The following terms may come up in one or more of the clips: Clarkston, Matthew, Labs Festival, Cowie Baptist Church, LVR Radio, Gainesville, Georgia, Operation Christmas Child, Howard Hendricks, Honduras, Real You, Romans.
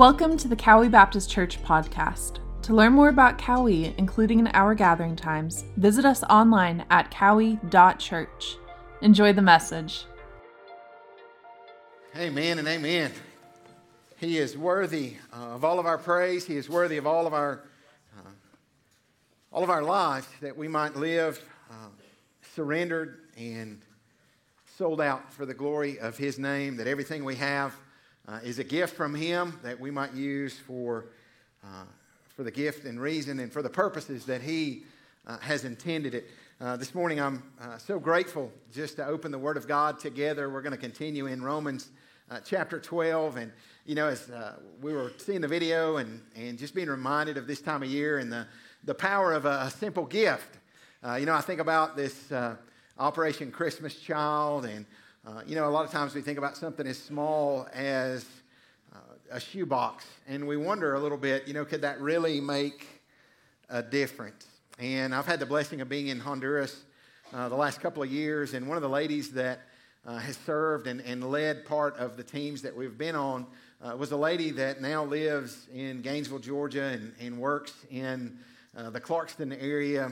Welcome to the Cowie Baptist Church podcast. To learn more about Cowie, including in our gathering times, visit us online at cowie.church. Enjoy the message. Amen and amen. He is worthy of all of our praise. He is worthy of all of our lives that we might live surrendered and sold out for the glory of His name, that everything we have is a gift from Him that we might use for the gift and reason and for the purposes that He has intended it. This morning I'm so grateful just to open the Word of God together. We're going to continue in Romans chapter 12, and you know, as we were seeing the video and just being reminded of this time of year and the power of a simple gift. You know, I think about this Operation Christmas Child, and you know, a lot of times we think about something as small as a shoebox, and we wonder a little bit, you know, could that really make a difference? And I've had the blessing of being in Honduras the last couple of years, and one of the ladies that has served and led part of the teams that we've been on was a lady that now lives in Gainesville, Georgia, and works in the Clarkston area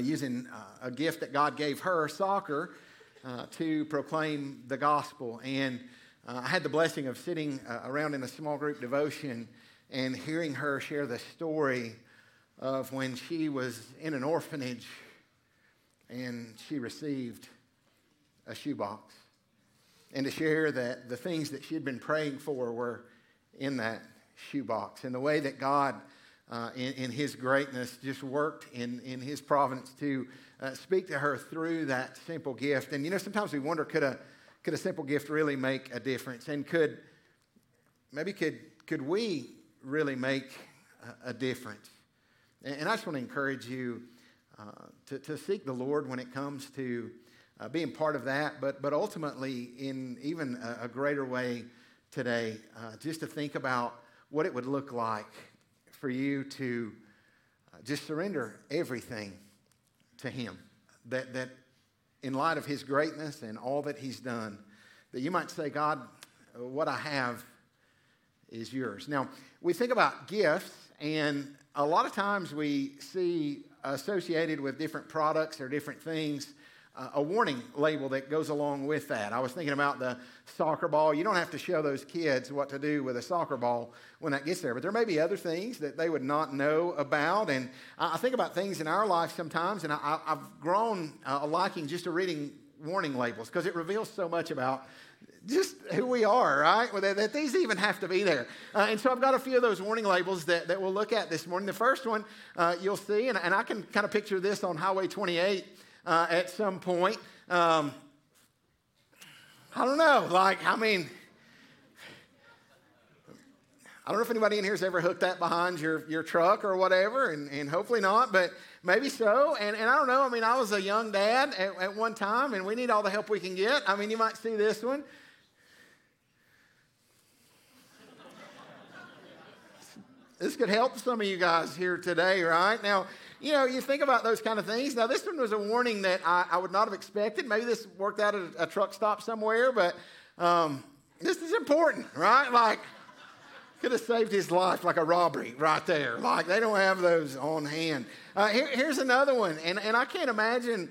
using a gift that God gave her, soccer, to proclaim the gospel. And I had the blessing of sitting around in a small group devotion and hearing her share the story of when she was in an orphanage and she received a shoebox, and to share that the things that she had been praying for were in that shoebox, and the way that God, in His greatness, just worked in His providence to speak to her through that simple gift. And you know, sometimes we wonder, could a simple gift really make a difference, and could we really make a difference? And I just want to encourage you to seek the Lord when it comes to being part of that, but ultimately in even a greater way today, just to think about what it would look like for you to just surrender everything to Him, that in light of His greatness and all that He's done, that you might say, God, what I have is yours. Now, we think about gifts, and a lot of times we see associated with different products or different things a warning label that goes along with that. I was thinking about the soccer ball. You don't have to show those kids what to do with a soccer ball when that gets there, but there may be other things that they would not know about. And I think about things in our life sometimes, and I've grown a liking just to reading warning labels, because it reveals so much about just who we are, right? Well, that these even have to be there. And so I've got a few of those warning labels that we'll look at this morning. The first one you'll see, and I can kind of picture this on Highway 28 at some point. I don't know. I don't know if anybody in here has ever hooked that behind your truck or whatever, and hopefully not, but maybe so. And I don't know. I mean, I was a young dad at one time, and we need all the help we can get. I mean, you might see this one. This could help some of you guys here today, right? Now, you know, you think about those kind of things. Now, this one was a warning that I would not have expected. Maybe this worked out at a truck stop somewhere, but this is important, right? Like, could have saved his life, like a robbery right there. Like, they don't have those on hand. Here's another one, and I can't imagine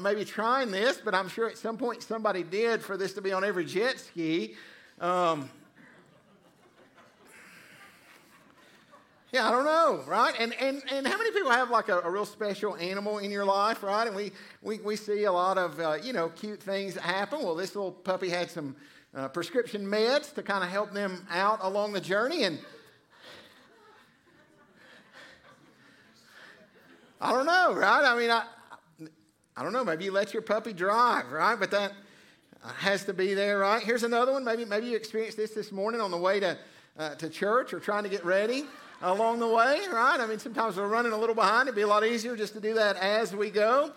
maybe trying this, but I'm sure at some point somebody did, for this to be on every jet ski. Yeah, I don't know, right? And how many people have like a real special animal in your life, right? And we see a lot of, you know, cute things happen. Well, this little puppy had some prescription meds to kind of help them out along the journey, and I don't know, right? I mean, I don't know. Maybe you let your puppy drive, right? But that has to be there, right? Here's another one. Maybe you experienced this morning on the way to church, or trying to get ready along the way, right? I mean, sometimes we're running a little behind. It'd be a lot easier just to do that as we go.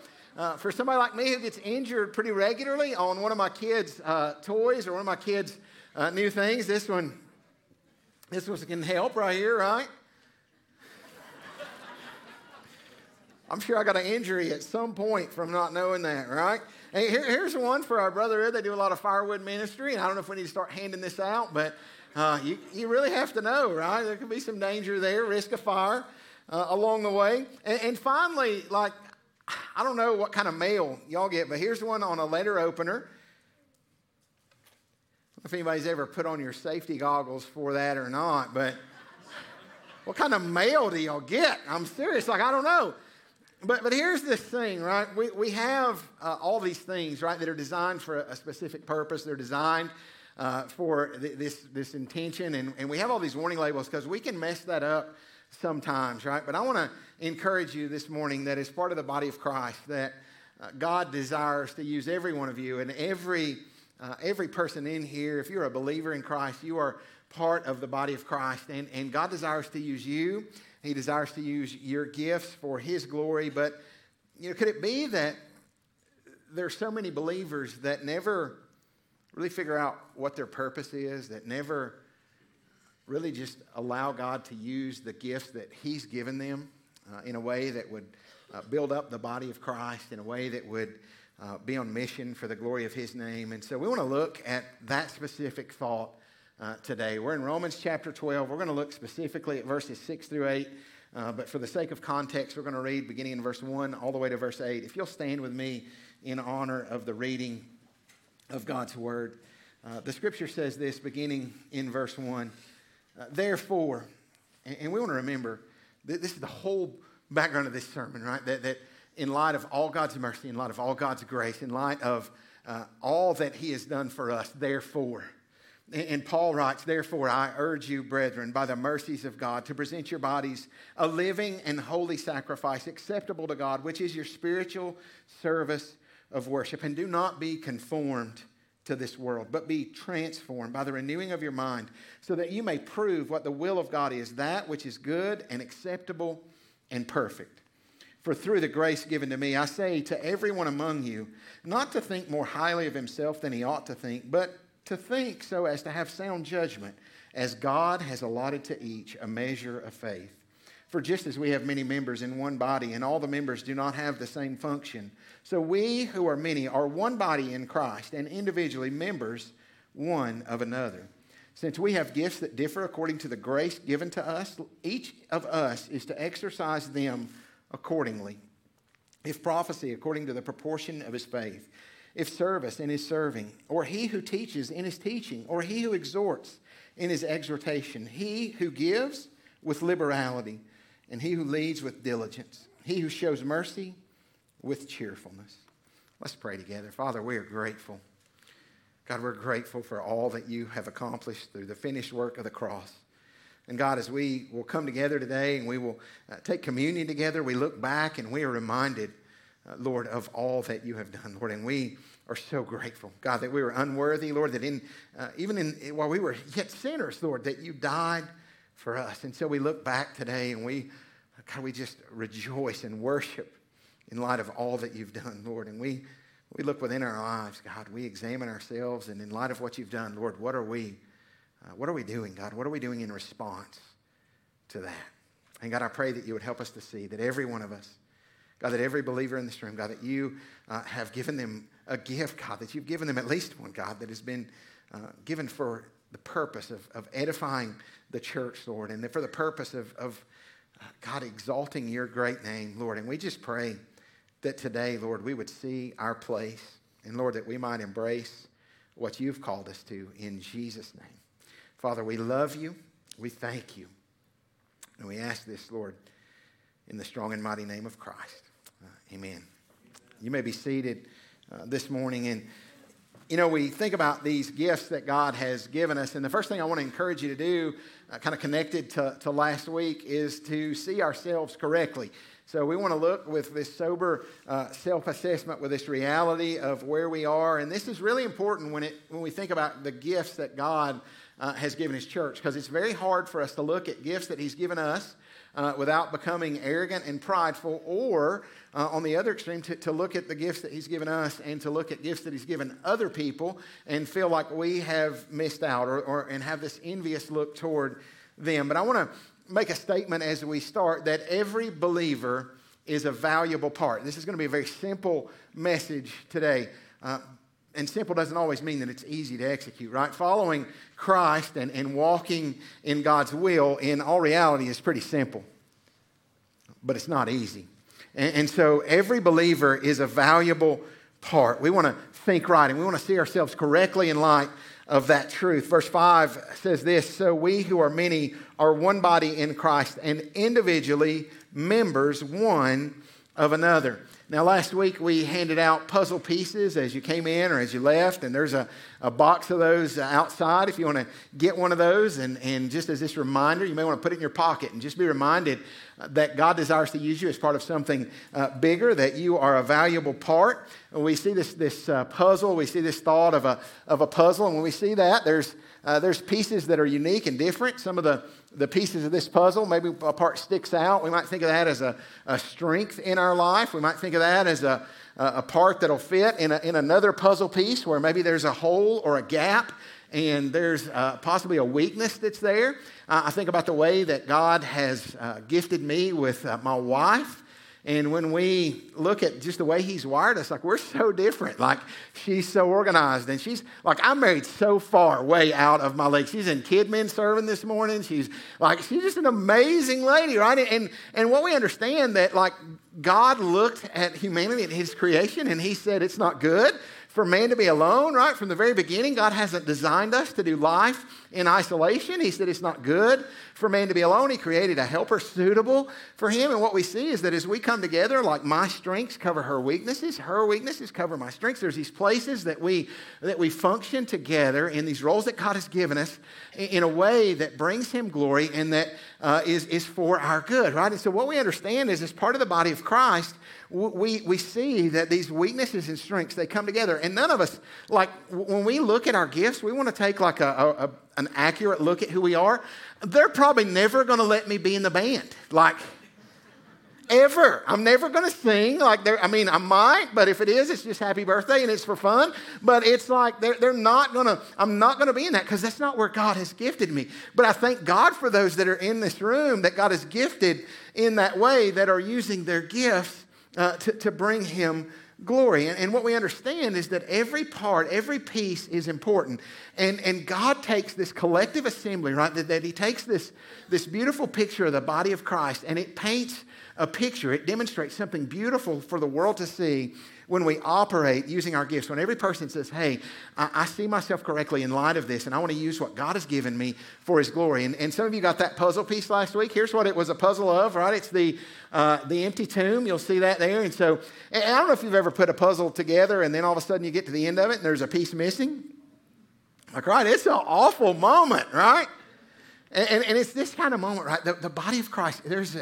For somebody like me who gets injured pretty regularly on one of my kids' toys or one of my kids' new things, this one can help right here, right? I'm sure I got an injury at some point from not knowing that, right? And here's one for our brother Ed. They do a lot of firewood ministry, and I don't know if we need to start handing this out, but you really have to know, right? There could be some danger there, risk of fire along the way. And finally, like, I don't know what kind of mail y'all get, but here's one on a letter opener. I don't know if anybody's ever put on your safety goggles for that or not, but what kind of mail do y'all get? I'm serious. Like, I don't know. But here's this thing, right? We have all these things, right, that are designed for a specific purpose. They're designed for this intention. And we have all these warning labels because we can mess that up sometimes, right? But I want to encourage you this morning that as part of the body of Christ, that God desires to use every one of you and every person in here. If you're a believer in Christ, you are part of the body of Christ. And God desires to use you. He desires to use your gifts for His glory. But, you know, could it be that there are so many believers that never really figure out what their purpose is, that never really just allow God to use the gifts that He's given them in a way that would build up the body of Christ, in a way that would be on mission for the glory of His name? And so we want to look at that specific thought today. We're in Romans chapter 12. We're going to look specifically at verses 6 through 8. But for the sake of context, we're going to read beginning in verse 1 all the way to verse 8. If you'll stand with me in honor of the reading of God's word. The scripture says this beginning in verse 1. Therefore, and we want to remember that this is the whole background of this sermon, right? That in light of all God's mercy, in light of all God's grace, in light of all that He has done for us, therefore. And Paul writes, therefore, I urge you, brethren, by the mercies of God, to present your bodies a living and holy sacrifice acceptable to God, which is your spiritual service of worship. And do not be conformed to this world, but be transformed by the renewing of your mind, so that you may prove what the will of God is, that which is good and acceptable and perfect. For through the grace given to me, I say to everyone among you, not to think more highly of himself than he ought to think, but to think so as to have sound judgment, as God has allotted to each a measure of faith. For just as we have many members in one body, and all the members do not have the same function, so we who are many are one body in Christ, and individually members one of another. Since we have gifts that differ according to the grace given to us, each of us is to exercise them accordingly. If prophecy, according to the proportion of his faith. If service, in his serving, or he who teaches, in his teaching, or he who exhorts, in his exhortation, he who gives with liberality, and he who leads with diligence, he who shows mercy with cheerfulness. Let's pray together. Father, we are grateful. God, we're grateful for all that you have accomplished through the finished work of the cross. And God, as we will come together today and we will take communion together, we look back and we are reminded, Lord, of all that you have done, Lord, and we are so grateful, God, that we were unworthy, Lord, that while we were yet sinners, Lord, that you died for us. And so we look back today and we just rejoice and worship in light of all that you've done, Lord. And we look within our lives, God, we examine ourselves, and in light of what you've done, Lord, what are we doing, God? What are we doing in response to that? And God, I pray that you would help us to see that every one of us, God, that every believer in this room, God, that you have given them a gift, God, that you've given them at least one, God, that has been given for the purpose of edifying the church, Lord, and for the purpose of God, exalting your great name, Lord. And we just pray that today, Lord, we would see our place, and Lord, that we might embrace what you've called us to in Jesus' name. Father, we love you, we thank you, and we ask this, Lord, in the strong and mighty name of Christ. Amen. You may be seated this morning. And, you know, we think about these gifts that God has given us. And the first thing I want to encourage you to do, kind of connected to last week, is to see ourselves correctly. So we want to look with this sober self-assessment, with this reality of where we are. And this is really important when we think about the gifts that God has given His church, because it's very hard for us to look at gifts that He's given us without becoming arrogant and prideful, or on the other extreme, to look at the gifts that He's given us and to look at gifts that He's given other people and feel like we have missed out and have this envious look toward them. But I want to make a statement as we start that every believer is a valuable part. This is going to be a very simple message today. And simple doesn't always mean that it's easy to execute, right? Following Christ and walking in God's will in all reality is pretty simple, but it's not easy. And so every believer is a valuable part. We want to think right, and we want to see ourselves correctly in light of that truth. Verse 5 says this, "So we who are many are one body in Christ and individually members one of another." Now, last week we handed out puzzle pieces as you came in or as you left, and there's a box of those outside if you want to get one of those. And just as this reminder, you may want to put it in your pocket and just be reminded that God desires to use you as part of something bigger, that you are a valuable part. And we see this puzzle, we see this thought of a puzzle, and when we see that, there's pieces that are unique and different. Some of the pieces of this puzzle, maybe a part sticks out. We might think of that as a strength in our life. We might think of that as a part that'll fit in another puzzle piece where maybe there's a hole or a gap and there's possibly a weakness that's there. I think about the way that God has gifted me with my wife. And when we look at just the way he's wired us, like, we're so different. Like, she's so organized. And she's, like, I'm married so far way out of my league. She's in Kidman serving this morning. She's just an amazing lady, right? And what we understand that, like, God looked at humanity and his creation, and he said it's not good for man to be alone, right? From the very beginning, God hasn't designed us to do life in isolation. He said it's not good for man to be alone. He created a helper suitable for him. And what we see is that as we come together, like, my strengths cover her weaknesses cover my strengths. There's these places that we function together in these roles that God has given us in a way that brings him glory and that is for our good, right? And so what we understand is as part of the body of Christ, we see that these weaknesses and strengths, they come together. And none of us, like, when we look at our gifts, we want to take like an accurate look at who we are. They're probably never going to let me be in the band, like, ever. I'm never going to sing. Like, I might, but if it is, it's just happy birthday and it's for fun. But it's like I'm not going to be in that because that's not where God has gifted me. But I thank God for those that are in this room that God has gifted in that way, that are using their gifts to bring him glory. And what we understand is that every part, every piece is important. And God takes this collective assembly, right? That he takes this beautiful picture of the body of Christ, and it paints a picture. It demonstrates something beautiful for the world to see when we operate using our gifts. When every person says, hey, I see myself correctly in light of this, and I want to use what God has given me for his glory. And some of you got that puzzle piece last week. Here's what it was a puzzle of, right? It's the empty tomb. You'll see that there. And so, and I don't know if you've ever put a puzzle together, and then all of a sudden you get to the end of it, and there's a piece missing. Like, right, it's an awful moment, right? And it's this kind of moment, right? The body of Christ, there's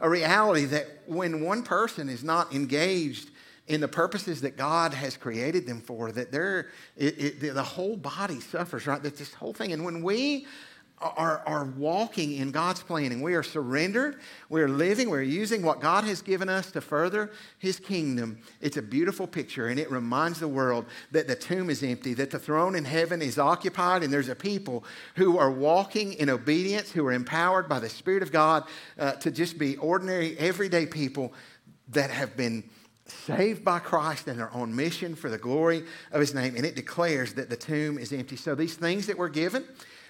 a reality that when one person is not engaged in the purposes that God has created them for, that the whole body suffers, right? That this whole thing. And when we are walking in God's plan and we are surrendered, we're living, we're using what God has given us to further his kingdom, it's a beautiful picture, and it reminds the world that the tomb is empty, that the throne in heaven is occupied, and there's a people who are walking in obedience, who are empowered by the Spirit of God to just be ordinary, everyday people that have been saved by Christ and their own mission for the glory of his name. And it declares that the tomb is empty. So these things that we're given,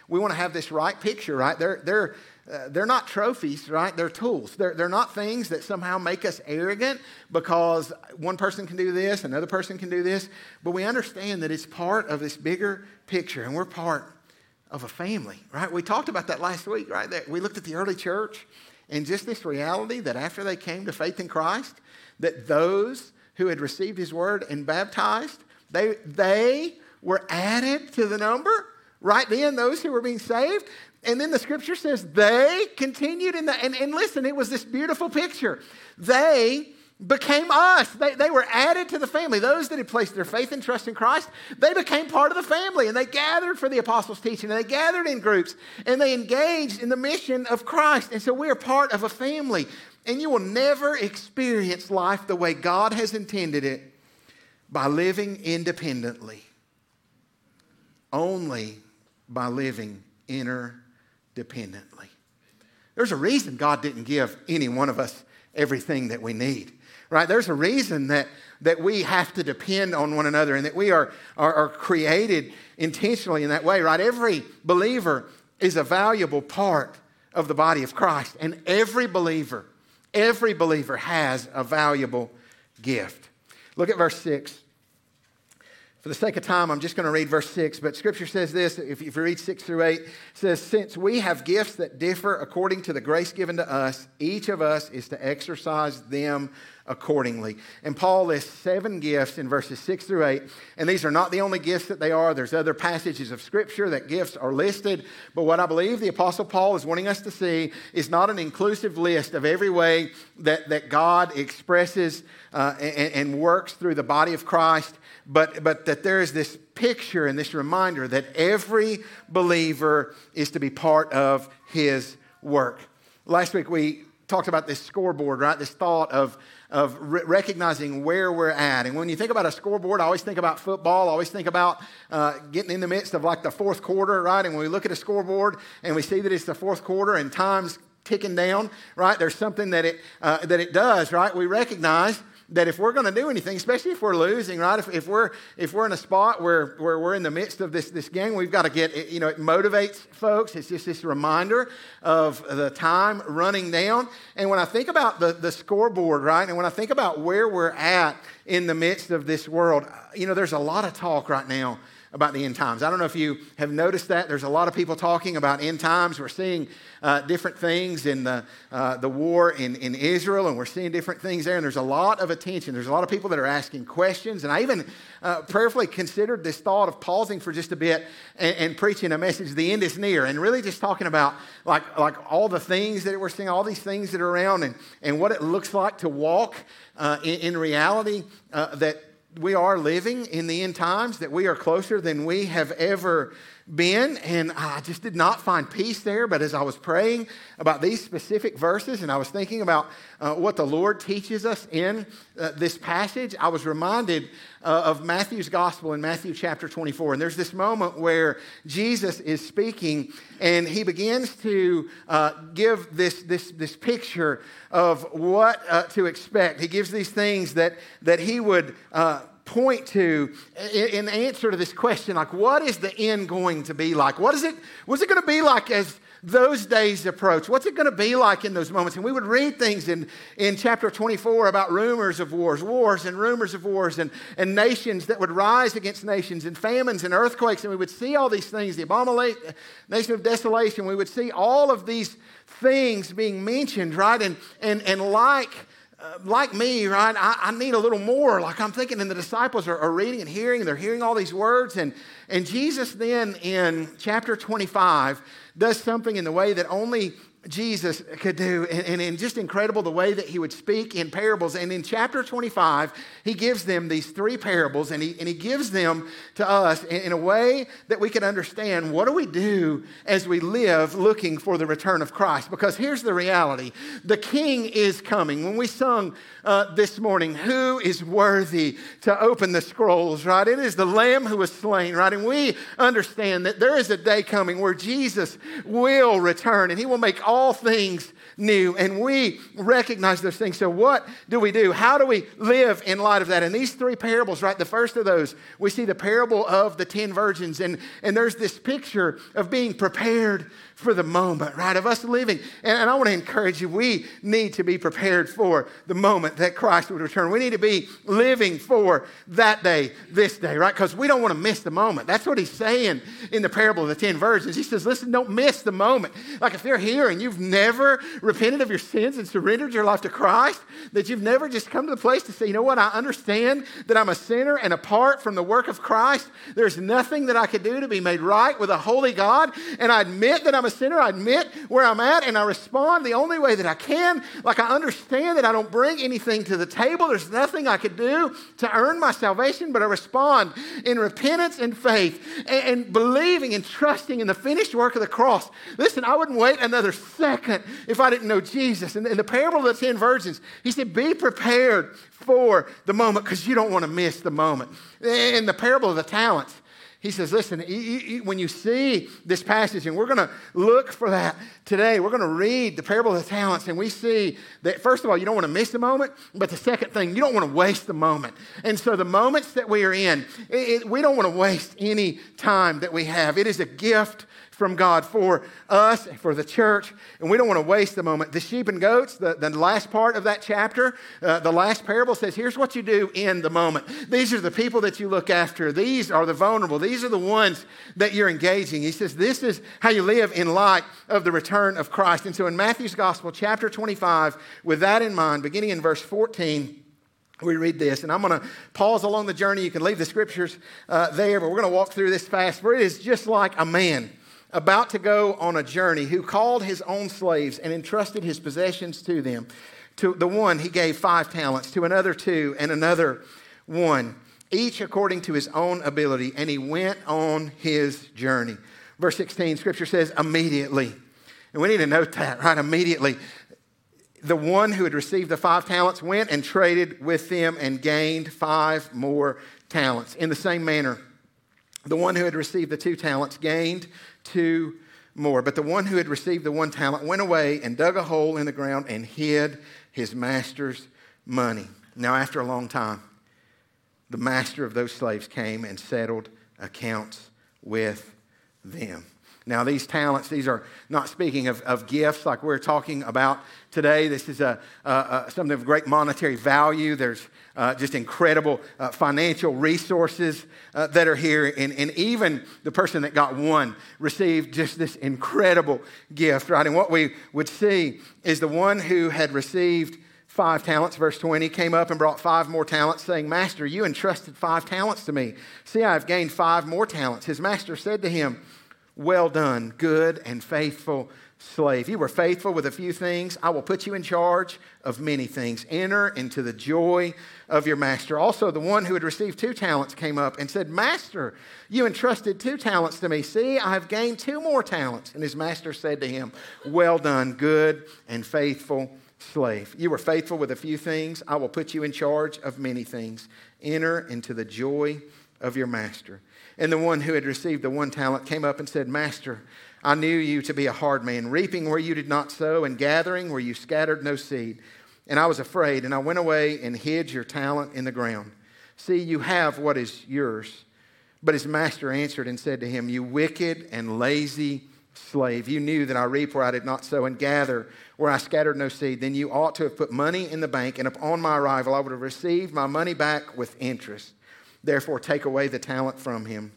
we want to have this right picture, right? They're not trophies, right? They're tools. They're not things that somehow make us arrogant because one person can do this, another person can do this. But we understand that it's part of this bigger picture, and we're part of a family, right? We talked about that last week, right? That we looked at the early church and just this reality that after they came to faith in Christ, that those who had received his word and baptized, they were added to the number. Right then, those who were being saved. And then the scripture says they continued in that. And listen, it was this beautiful picture. They became us. They were added to the family. Those that had placed their faith and trust in Christ, they became part of the family. And they gathered for the apostles' teaching. And they gathered in groups. And they engaged in the mission of Christ. And so we are part of a family. And you will never experience life the way God has intended it by living independently. Only by living interdependently. There's a reason God didn't give any one of us everything that we need. Right? There's a reason that we have to depend on one another and that we are created intentionally in that way. Right? Every believer is a valuable part of the body of Christ. And every believer has a valuable gift. Look at verse 6. For the sake of time, I'm just going to read verse 6, but Scripture says this, if you read 6 through 8, it says, since we have gifts that differ according to the grace given to us, each of us is to exercise them accordingly. And Paul lists 7 gifts in verses 6 through 8, and these are not the only gifts that they are. There's other passages of Scripture that gifts are listed, but what I believe the Apostle Paul is wanting us to see is not an inclusive list of every way that God expresses and works through the body of Christ, but that there is this picture and this reminder that every believer is to be part of his work. Last week we talked about this scoreboard, right? This thought of recognizing where we're at. And when you think about a scoreboard, I always think about football. I always think about getting in the midst of like the fourth quarter, right? And when we look at a scoreboard and we see that it's the fourth quarter and time's ticking down, right? There's something that it does, right? We recognize that if we're going to do anything, especially if we're losing, right? If we're in a spot where we're in the midst of this game, we've got to get, you know, it motivates folks. It's just this reminder of the time running down. And when I think about the scoreboard, right? And when I think about where we're at in the midst of this world, you know, there's a lot of talk right now about the end times. I don't know if you have noticed that. There's a lot of people talking about end times. We're seeing different things in the war in Israel, and we're seeing different things there, and there's a lot of attention. There's a lot of people that are asking questions, and I even prayerfully considered this thought of pausing for just a bit and preaching a message, the end is near, and really just talking about like all the things that we're seeing, all these things that are around, and what it looks like to walk in reality that we are living in the end times, that we are closer than we have ever been. And I just did not find peace there. But as I was praying about these specific verses and I was thinking about what the Lord teaches us in this passage, I was reminded of Matthew's gospel in Matthew chapter 24. And there's this moment where Jesus is speaking and he begins to give this picture of what to expect. He gives these things that he would point to in answer to this question, like, what is the end going to be like? What's it going to be like as those days approach? What's it going to be like in those moments? And we would read things in chapter 24 about rumors of wars and rumors of wars, and nations that would rise against nations, and famines and earthquakes, and we would see all these things, the abomination, nation of desolation. We would see all of these things being mentioned, right? And like me, right, I need a little more. Like I'm thinking, and the disciples are reading and hearing, and they're hearing all these words. And Jesus then in chapter 25 does something in the way that only Jesus could do. And just incredible the way that he would speak in parables. And in chapter 25, he gives them these 3 parables, and he gives them to us in a way that we can understand what do we do as we live looking for the return of Christ. Because here's the reality. The King is coming. When we sung this morning, who is worthy to open the scrolls, right? It is the Lamb who was slain, right? And we understand that there is a day coming where Jesus will return, and he will make all things new, and we recognize those things. So what do we do? How do we live in light of that? And these 3 parables, right, the first of those, we see the parable of the 10 virgins, and there's this picture of being prepared for the moment, right, of us living. And I want to encourage you, we need to be prepared for the moment that Christ would return. We need to be living for that day, this day, right, because we don't want to miss the moment. That's what he's saying in the parable of the 10 virgins. He says, listen, don't miss the moment. Like if you're here and you've never repented of your sins and surrendered your life to Christ, that you've never just come to the place to say, you know what, I understand that I'm a sinner, and apart from the work of Christ, there's nothing that I could do to be made right with a holy God, and I admit that I'm a sinner, I admit where I'm at, and I respond the only way that I can. Like I understand that I don't bring anything to the table. There's nothing I could do to earn my salvation, but I respond in repentance and faith and believing and trusting in the finished work of the cross. Listen, I wouldn't wait another second if I didn't know Jesus. And in the parable of the 10 virgins, he said, be prepared for the moment because you don't want to miss the moment. In the parable of the talents, He says, listen, when you see this passage, and we're going to look for that today, we're going to read the parable of the talents, and we see that, first of all, you don't want to miss the moment, but the second thing, you don't want to waste the moment. And so the moments that we are in, we don't want to waste any time that we have. It is a gift from God for us, for the church, and we don't want to waste the moment. The sheep and goats, the last part of that chapter, the last parable says, here's what you do in the moment. These are the people that you look after. These are the vulnerable. These are the ones that you're engaging. He says, this is how you live in light of the return of Christ. And so in Matthew's Gospel, chapter 25, with that in mind, beginning in verse 14, we read this, and I'm going to pause along the journey. You can leave the scriptures there, but we're going to walk through this fast, for it is just like a man about to go on a journey, who called his own slaves and entrusted his possessions to them. To the one he gave 5 talents, to another 2, and another 1, each according to his own ability, and he went on his journey. Verse 16, Scripture says, immediately, and we need to note that, right? Immediately, the one who had received the 5 talents went and traded with them and gained 5 more talents. In the same manner, the one who had received the 2 talents gained 2 more. But the one who had received the 1 talent went away and dug a hole in the ground and hid his master's money. Now, after a long time, the master of those slaves came and settled accounts with them. Now, these talents, these are not speaking of gifts like we're talking about today. This is something of great monetary value. There's just incredible financial resources that are here. And even the person that got 1 received just this incredible gift, right? And what we would see is the one who had received 5 talents, verse 20, came up and brought 5 more talents, saying, Master, you entrusted 5 talents to me. See, I have gained 5 more talents. His master said to him, well done, good and faithful slave. You were faithful with a few things. I will put you in charge of many things. Enter into the joy of your master. Also, the one who had received 2 talents came up and said, Master, you entrusted 2 talents to me. See, I have gained 2 more talents. And his master said to him, well done, good and faithful slave. You were faithful with a few things. I will put you in charge of many things. Enter into the joy of your master. And the one who had received the 1 talent came up and said, Master, I knew you to be a hard man, reaping where you did not sow and gathering where you scattered no seed. And I was afraid, and I went away and hid your talent in the ground. See, you have what is yours. But his master answered and said to him, you wicked and lazy slave, you knew that I reap where I did not sow and gather where I scattered no seed. Then you ought to have put money in the bank, and upon my arrival I would have received my money back with interest. Therefore, take away the talent from him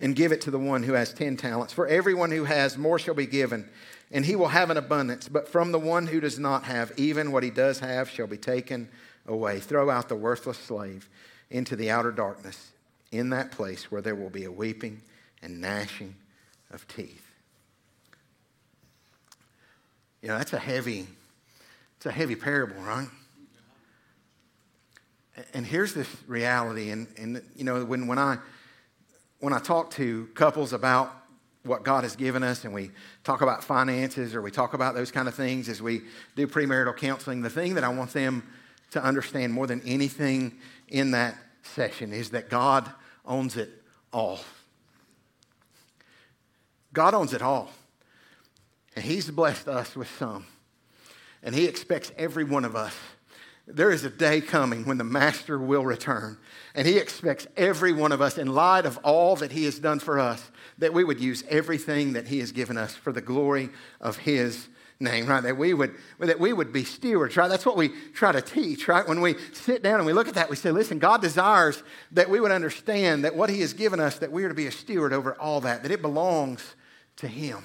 and give it to the one who has 10 talents. For everyone who has, more shall be given, and he will have an abundance. But from the one who does not have, even what he does have shall be taken away. Throw out the worthless slave into the outer darkness, in that place where there will be a weeping and gnashing of teeth. You know, that's a heavy parable, right? And here's this reality, and you know, when I talk to couples about what God has given us, and we talk about finances, or we talk about those kind of things as we do premarital counseling, the thing that I want them to understand more than anything in that session is that God owns it all. God owns it all, and He's blessed us with some, and He expects every one of us. There is a day coming when the master will return, and he expects every one of us, in light of all that he has done for us, that we would use everything that he has given us for the glory of his name, right? That we would be stewards, right? That's what we try to teach, right? When we sit down and we look at that, we say, listen, God desires that we would understand that what he has given us, that we are to be a steward over all that it belongs to him.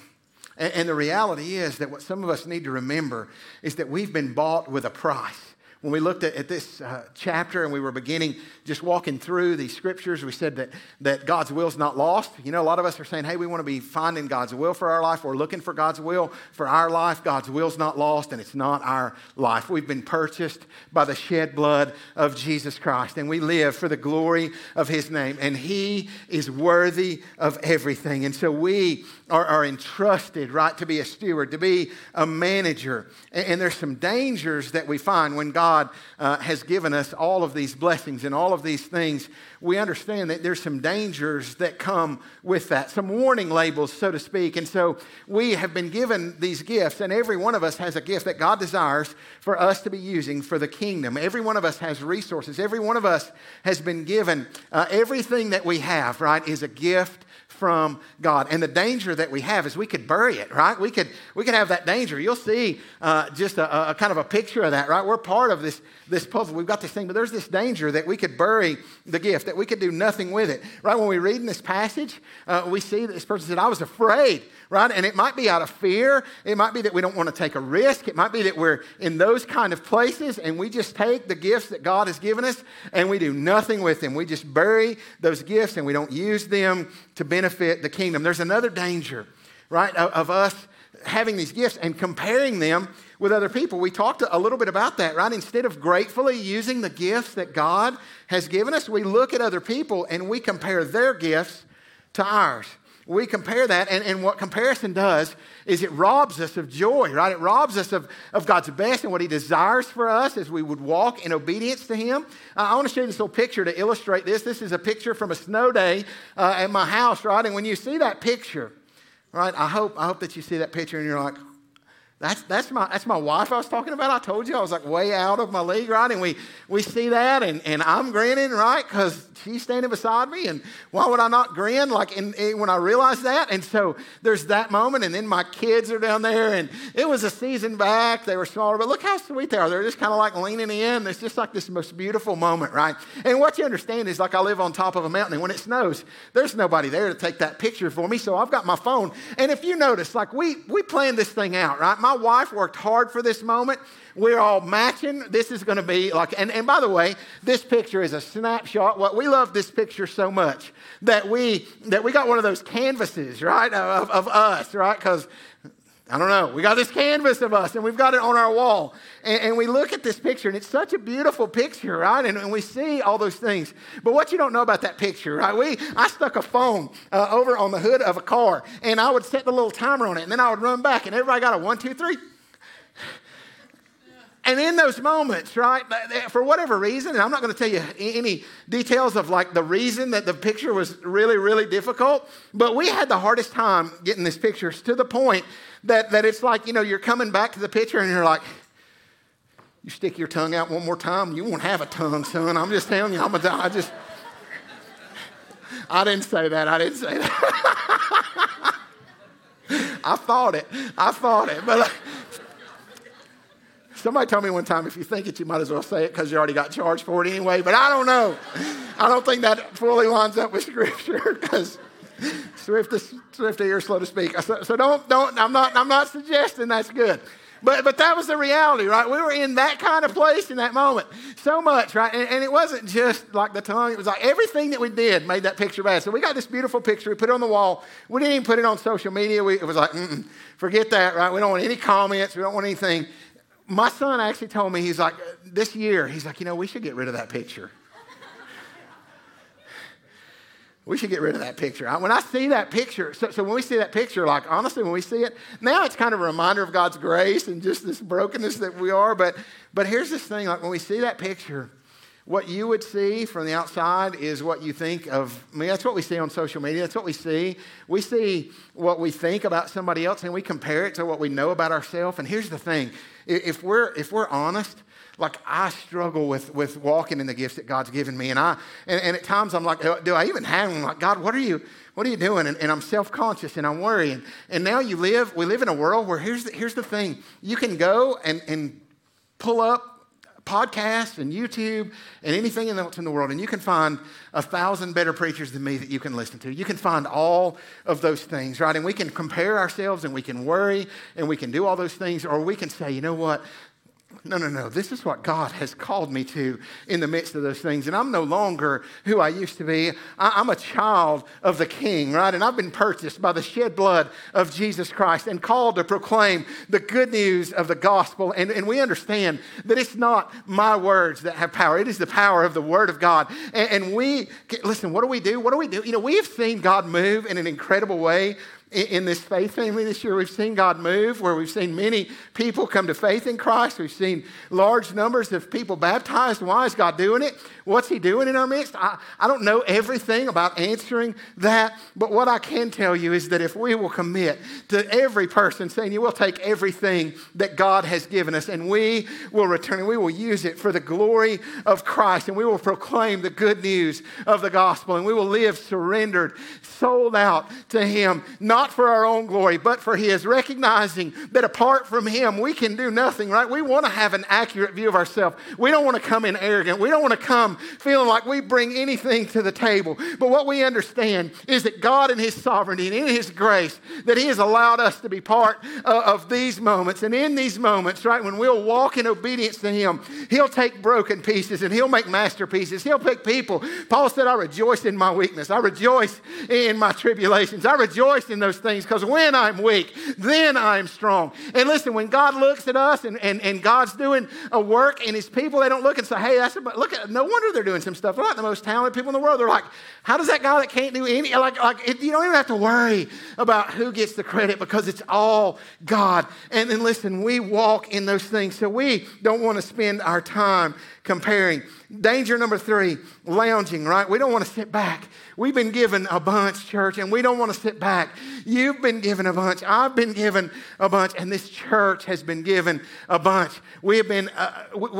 And the reality is that what some of us need to remember is that we've been bought with a price. When we looked at this chapter and we were beginning just walking through these scriptures, we said that God's will is not lost. You know, a lot of us are saying, hey, we want to be finding God's will for our life. We're looking for God's will for our life. God's will is not lost, and it's not our life. We've been purchased by the shed blood of Jesus Christ, and we live for the glory of his name, and he is worthy of everything. And so we are entrusted, right, to be a steward, to be a manager. And there's some dangers that we find when God God has given us all of these blessings and all of these things, we understand that there's some dangers that come with that, some warning labels, so to speak. And so we have been given these gifts, and every one of us has a gift that God desires for us to be using for the kingdom. Every one of us has resources. Every one of us has been given everything that we have, right, is a gift from God. And the danger that we have is we could bury it, right? We could have that danger. You'll see just a kind of a picture of that, right? We're part of this puzzle. We've got this thing, but there's this danger that we could bury the gift, that we could do nothing with it, right? When we read in this passage, we see that this person said, I was afraid, right? And it might be out of fear. It might be that we don't want to take a risk. It might be that we're in those kind of places and we just take the gifts that God has given us and we do nothing with them. We just bury those gifts and we don't use them to benefit the kingdom. There's another danger, right, of us having these gifts and comparing them with other people. We talked a little bit about that, right? Instead of gratefully using the gifts that God has given us, we look at other people and we compare their gifts to ours. We compare that, and what comparison does is it robs us of joy, right? It robs us of God's best and what He desires for us as we would walk in obedience to Him. I want to show you this little picture to illustrate this. This is a picture from a snow day at my house, right? And when you see that picture, right, I hope that you see that picture and you're like, That's my wife I was talking about. I told you I was like way out of my league, right? And we see that and I'm grinning, right? Because she's standing beside me and why would I not grin like when I realized that? And so there's that moment and then my kids are down there and it was a season back. They were smaller, but look how sweet they are. They're just kind of like leaning in. It's just like this most beautiful moment, right? And what you understand is like I live on top of a mountain and when it snows, there's nobody there to take that picture for me. So I've got my phone. And if you notice, like we planned this thing out, right? My wife worked hard for this moment. We're all matching. This is going to be like, and by the way, this picture is a snapshot. What we love this picture so much that we got one of those canvases, right, of us, right? Because I don't know. We got this canvas of us, and we've got it on our wall. And we look at this picture, and it's such a beautiful picture, right? And we see all those things. But what you don't know about that picture, right? I stuck a phone over on the hood of a car, and I would set the little timer on it, and then I would run back, and everybody got a 1, 2, 3. And in those moments, right, for whatever reason, and I'm not going to tell you any details of like the reason that the picture was really, really difficult, but we had the hardest time getting this picture to the point that it's like, you know, you're coming back to the picture and you're like, you stick your tongue out one more time, you won't have a tongue, son. I'm just telling you, I didn't say that. I thought it, but like, somebody told me one time, if you think it, you might as well say it because you already got charged for it anyway. But I don't know. I don't think that fully lines up with Scripture because swift to ear, slow to speak. So don't. I'm not suggesting that's good. But that was the reality, right? We were in that kind of place in that moment. So much, right? And it wasn't just like the tongue. It was like everything that we did made that picture bad. So we got this beautiful picture. We put it on the wall. We didn't even put it on social media. It was like, forget that, right? We don't want any comments. We don't want anything. My son actually told me, he's like, this year, he's like, you know, we should get rid of that picture. We should get rid of that picture. When I see that picture, so when we see that picture, like honestly, when we see it, now it's kind of a reminder of God's grace and just this brokenness that we are. But here's this thing, like when we see that picture, what you would see from the outside is what you think of me. That's what we see on social media. That's what we see. We see what we think about somebody else, and we compare it to what we know about ourselves. And here's the thing. If we're honest, like I struggle with walking in the gifts that God's given me. And at times I'm like, do I even have them? Like, God, what are you doing? And I'm self-conscious and I worry. And now we live in a world where here's the thing. You can go and pull up podcasts and YouTube and anything else in the world, and you can find 1,000 better preachers than me that you can listen to. You can find all of those things, right? And we can compare ourselves, and we can worry, and we can do all those things, or we can say, you know what? No. This is what God has called me to in the midst of those things. And I'm no longer who I used to be. I'm a child of the King, right? And I've been purchased by the shed blood of Jesus Christ and called to proclaim the good news of the gospel. And we understand that it's not my words that have power. It is the power of the Word of God. And we, listen, what do we do? You know, we have seen God move in an incredible way in this faith family this year, we've seen God move, where we've seen many people come to faith in Christ. We've seen large numbers of people baptized. Why is God doing it? What's he doing in our midst? I don't know everything about answering that, but what I can tell you is that if we will commit to every person saying, you will take everything that God has given us, and we will return, and we will use it for the glory of Christ, and we will proclaim the good news of the gospel, and we will live surrendered, sold out to him, not for our own glory, but for his, recognizing that apart from him, we can do nothing, right? We want to have an accurate view of ourselves. We don't want to come in arrogant. We don't want to come feeling like we bring anything to the table. But what we understand is that God in his sovereignty and in his grace, that he has allowed us to be part of these moments. And in these moments, right, when we'll walk in obedience to him, he'll take broken pieces and he'll make masterpieces. He'll pick people. Paul said, I rejoice in my weakness. I rejoice in my tribulations. I rejoice in those things, because when I'm weak, then I'm strong. And listen, when God looks at us and God's doing a work in his people, they don't look and say, hey, look at, no wonder they're doing some stuff. They're not the most talented people in the world. They're like, how does that guy that can't do any, you don't even have to worry about who gets the credit, because it's all God. And then listen, we walk in those things, so we don't want to spend our time comparing. Danger number 3, lounging, right? We don't want to sit back. We've been given a bunch, church, and we don't want to sit back. You've been given a bunch. I've been given a bunch, and this church has been given a bunch. We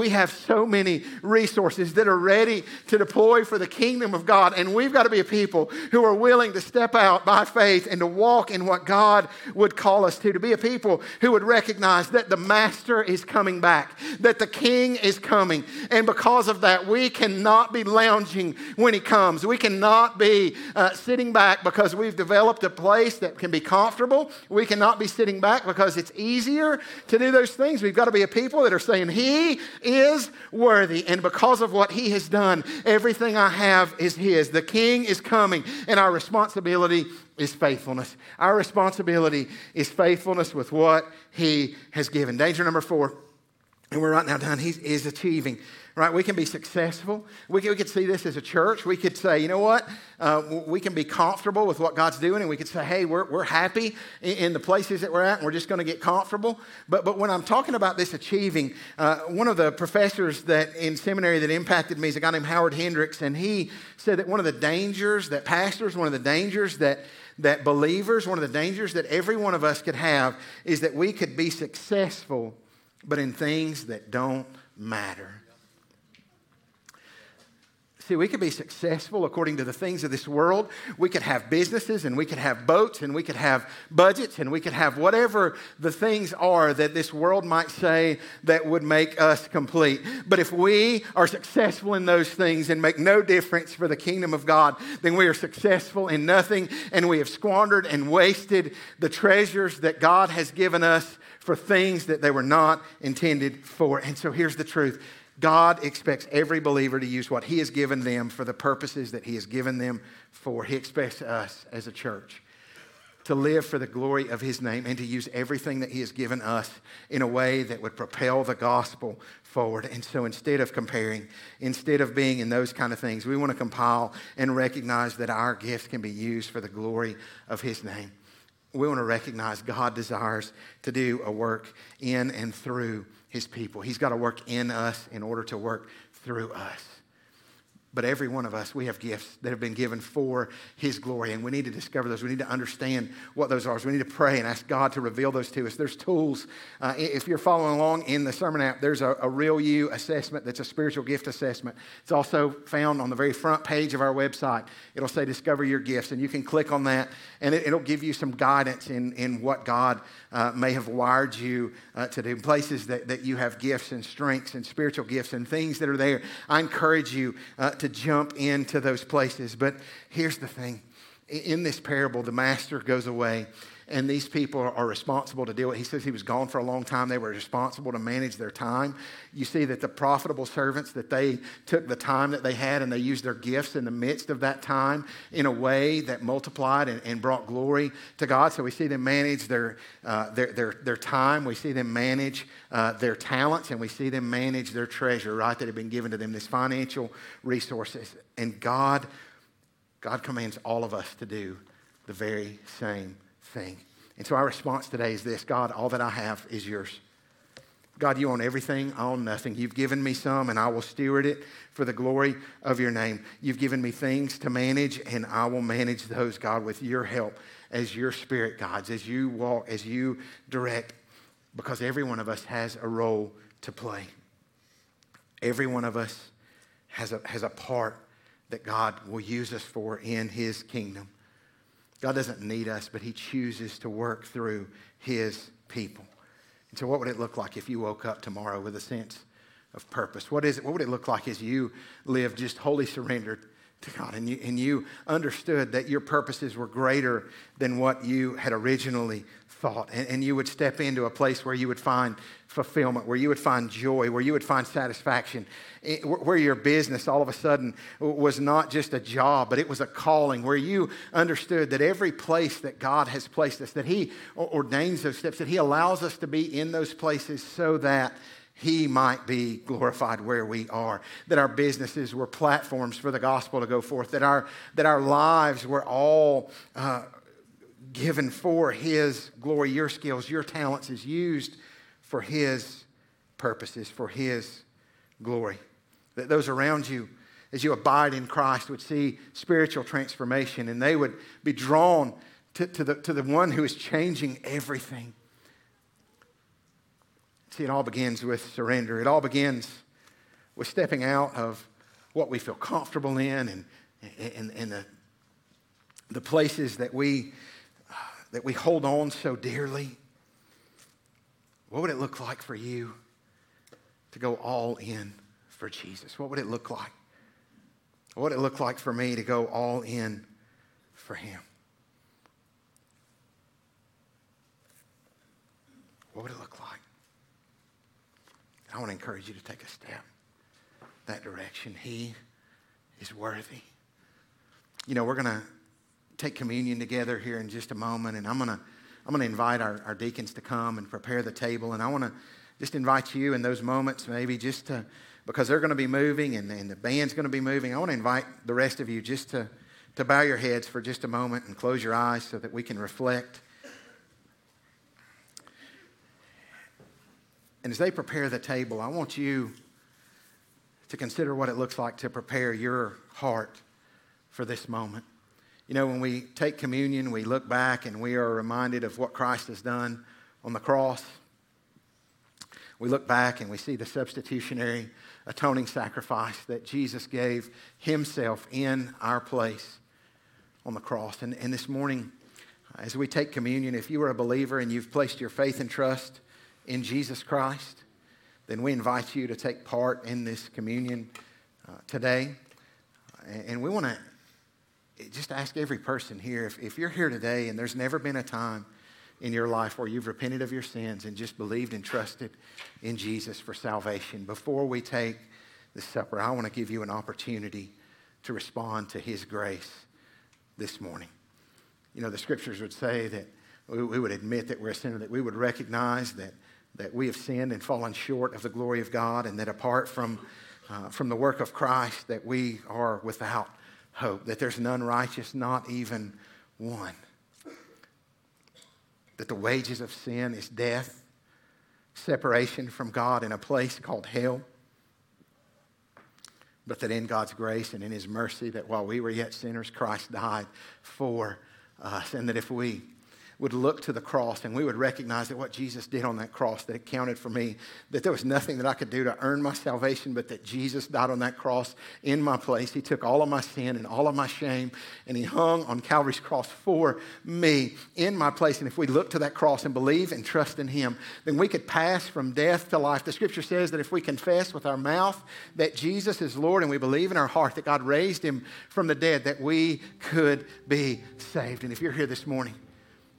have so many resources that are ready to deploy for the kingdom of God, and we've got to be a people who are willing to step out by faith and to walk in what God would call us to be a people who would recognize that the master is coming back, that the king is coming, and because of that, we cannot be lounging when he comes. We cannot be sitting back because we've developed a place that can be comfortable. We cannot be sitting back because it's easier to do those things. We've got to be a people that are saying, he is worthy, and because of what he has done, everything I have is his. The king is coming, and our responsibility is faithfulness. Our responsibility is faithfulness with what he has given. Danger number 4, and we're right now done, he is achieving. Right, we can be successful. We could see this as a church. We could say, you know what? We can be comfortable with what God's doing, and we could say, hey, we're happy in the places that we're at, and we're just going to get comfortable. But when I'm talking about this achieving, one of the professors that in seminary that impacted me is a guy named Howard Hendricks, and he said that one of the dangers that pastors, one of the dangers that believers, one of the dangers that every one of us could have is that we could be successful, but in things that don't matter. See, we could be successful according to the things of this world. We could have businesses, and we could have boats, and we could have budgets, and we could have whatever the things are that this world might say that would make us complete. But if we are successful in those things and make no difference for the kingdom of God, then we are successful in nothing, and we have squandered and wasted the treasures that God has given us for things that they were not intended for. And so here's the truth. God expects every believer to use what he has given them for the purposes that he has given them for. He expects us as a church to live for the glory of his name and to use everything that he has given us in a way that would propel the gospel forward. And so instead of comparing, instead of being in those kind of things, we want to compile and recognize that our gifts can be used for the glory of his name. We want to recognize God desires to do a work in and through his people. He's got to work in us in order to work through us. But every one of us, we have gifts that have been given for his glory, and we need to discover those. We need to understand what those are. So we need to pray and ask God to reveal those to us. There's tools. If you're following along in the sermon app, there's a Real You assessment that's a spiritual gift assessment. It's also found on the very front page of our website. It'll say discover your gifts, and you can click on that, and it'll give you some guidance in what God may have wired you to do, places that you have gifts and strengths and spiritual gifts and things that are there. I encourage you to jump into those places. But here's the thing. In this parable, the master goes away, and these people are responsible to deal with it. He says he was gone for a long time. They were responsible to manage their time. You see that the profitable servants, that they took the time that they had and they used their gifts in the midst of that time in a way that multiplied and brought glory to God. So we see them manage their time. We see them manage their talents, and we see them manage their treasure, right, that had been given to them, this financial resources. And God commands all of us to do the very same thing. And so our response today is this: God, all that I have is yours. God, you own everything, I own nothing. You've given me some, and I will steward it for the glory of your name. You've given me things to manage, and I will manage those, God, with your help, as your Spirit guides, as you walk, as you direct, because every one of us has a role to play. Every one of us has a part that God will use us for in his kingdom. God doesn't need us, but he chooses to work through his people. And so what would it look like if you woke up tomorrow with a sense of purpose? What would it look like as you lived just wholly surrendered to God, and you understood that your purposes were greater than what you had originally thought, and you would step into a place where you would find fulfillment, where you would find joy, where you would find satisfaction, where your business all of a sudden was not just a job, but it was a calling, where you understood that every place that God has placed us, that he ordains those steps, that he allows us to be in those places so that he might be glorified where we are, that our businesses were platforms for the gospel to go forth, that our lives were all given for his glory. Your skills, your talents is used for his purposes, for his glory. That those around you, as you abide in Christ, would see spiritual transformation, and they would be drawn to the one who is changing everything. See, it all begins with surrender. It all begins with stepping out of what we feel comfortable in and the places that we hold on so dearly. What would it look like for you to go all in for Jesus? What would it look like? What would it look like for me to go all in for him? What would it look like? I want to encourage you to take a step that direction. He is worthy. You know, we're going to take communion together here in just a moment, and I'm going to invite our deacons to come and prepare the table, and I want to just invite you in those moments maybe just to, because they're going to be moving and the band's going to be moving, I want to invite the rest of you just to bow your heads for just a moment and close your eyes so that we can reflect. And as they prepare the table, I want you to consider what it looks like to prepare your heart for this moment. You know, when we take communion, we look back and we are reminded of what Christ has done on the cross. We look back and we see the substitutionary atoning sacrifice that Jesus gave himself in our place on the cross. And this morning, as we take communion, if you are a believer and you've placed your faith and trust in Jesus Christ, then we invite you to take part in this communion today. And we want to just ask every person here, if you're here today and there's never been a time in your life where you've repented of your sins and just believed and trusted in Jesus for salvation, before we take the supper, I want to give you an opportunity to respond to his grace this morning. You know, the scriptures would say that we would admit that we're a sinner, that we would recognize that we have sinned and fallen short of the glory of God, and that apart from the work of Christ, that we are without hope, that there's none righteous, not even one, that the wages of sin is death, separation from God in a place called hell, but that in God's grace and in his mercy, that while we were yet sinners, Christ died for us, and that if we would look to the cross and we would recognize that what Jesus did on that cross, that it counted for me, that there was nothing that I could do to earn my salvation, but that Jesus died on that cross in my place. He took all of my sin and all of my shame, and he hung on Calvary's cross for me in my place. And if we look to that cross and believe and trust in him, then we could pass from death to life. The scripture says that if we confess with our mouth that Jesus is Lord and we believe in our heart that God raised him from the dead, that we could be saved. And if you're here this morning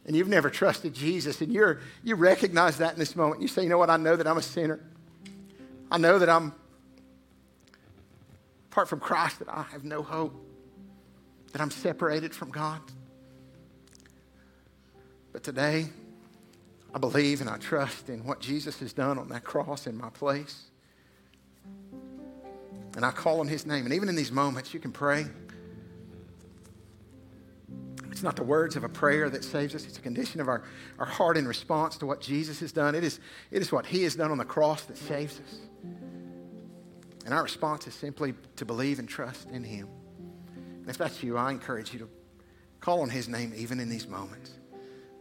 and you've never trusted Jesus, and you recognize that in this moment, you say, you know what, I know that I'm a sinner. I know that I'm, apart from Christ, that I have no hope, that I'm separated from God. But today, I believe and I trust in what Jesus has done on that cross in my place. And I call on his name. And even in these moments, you can pray. It's not the words of a prayer that saves us. It's a condition of our heart in response to what Jesus has done. It is what he has done on the cross that saves us. And our response is simply to believe and trust in him. And if that's you, I encourage you to call on his name even in these moments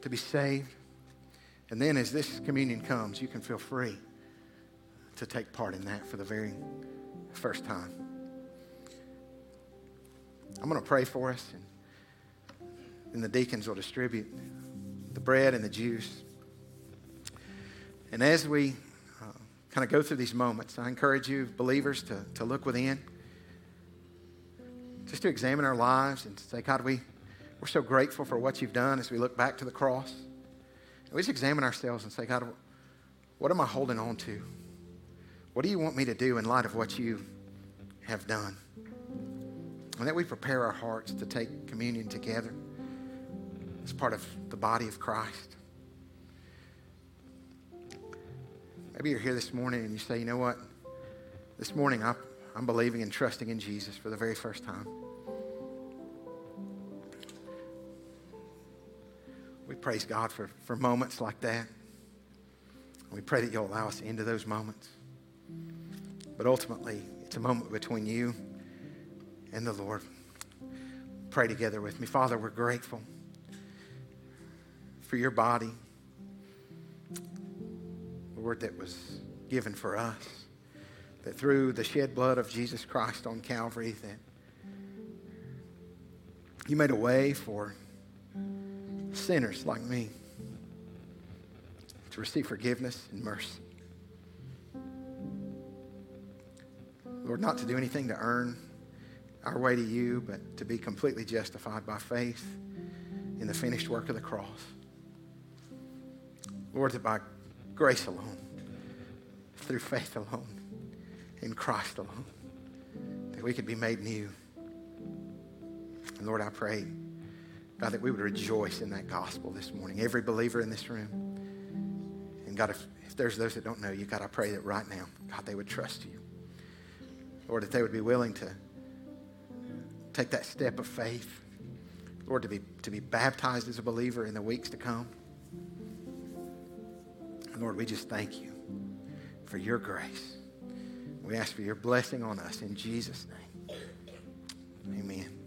to be saved. And then as this communion comes, you can feel free to take part in that for the very first time. I'm going to pray for us, and the deacons will distribute the bread and the juice. And as we kind of go through these moments, I encourage you, believers, to look within, just to examine our lives and say, God, we're so grateful for what you've done as we look back to the cross. And we just examine ourselves and say, God, what am I holding on to? What do you want me to do in light of what you have done? And that we prepare our hearts to take communion together as part of the body of Christ. Maybe you're here this morning and you say, you know what? This morning I'm believing and trusting in Jesus for the very first time. We praise God for moments like that. We pray that you'll allow us into those moments. But ultimately, it's a moment between you and the Lord. Pray together with me. Father, we're grateful for your body, Lord, that was given for us, that through the shed blood of Jesus Christ on Calvary, that you made a way for sinners like me to receive forgiveness and mercy. Lord, not to do anything to earn our way to you, but to be completely justified by faith in the finished work of the cross. Lord, that by grace alone, through faith alone, in Christ alone, that we could be made new. And Lord, I pray, God, that we would rejoice in that gospel this morning, every believer in this room. And God, if there's those that don't know you, God, I pray that right now, God, they would trust you. Lord, that they would be willing to take that step of faith, Lord, to be baptized as a believer in the weeks to come. Lord, we just thank you for your grace. We ask for your blessing on us in Jesus' name. Amen.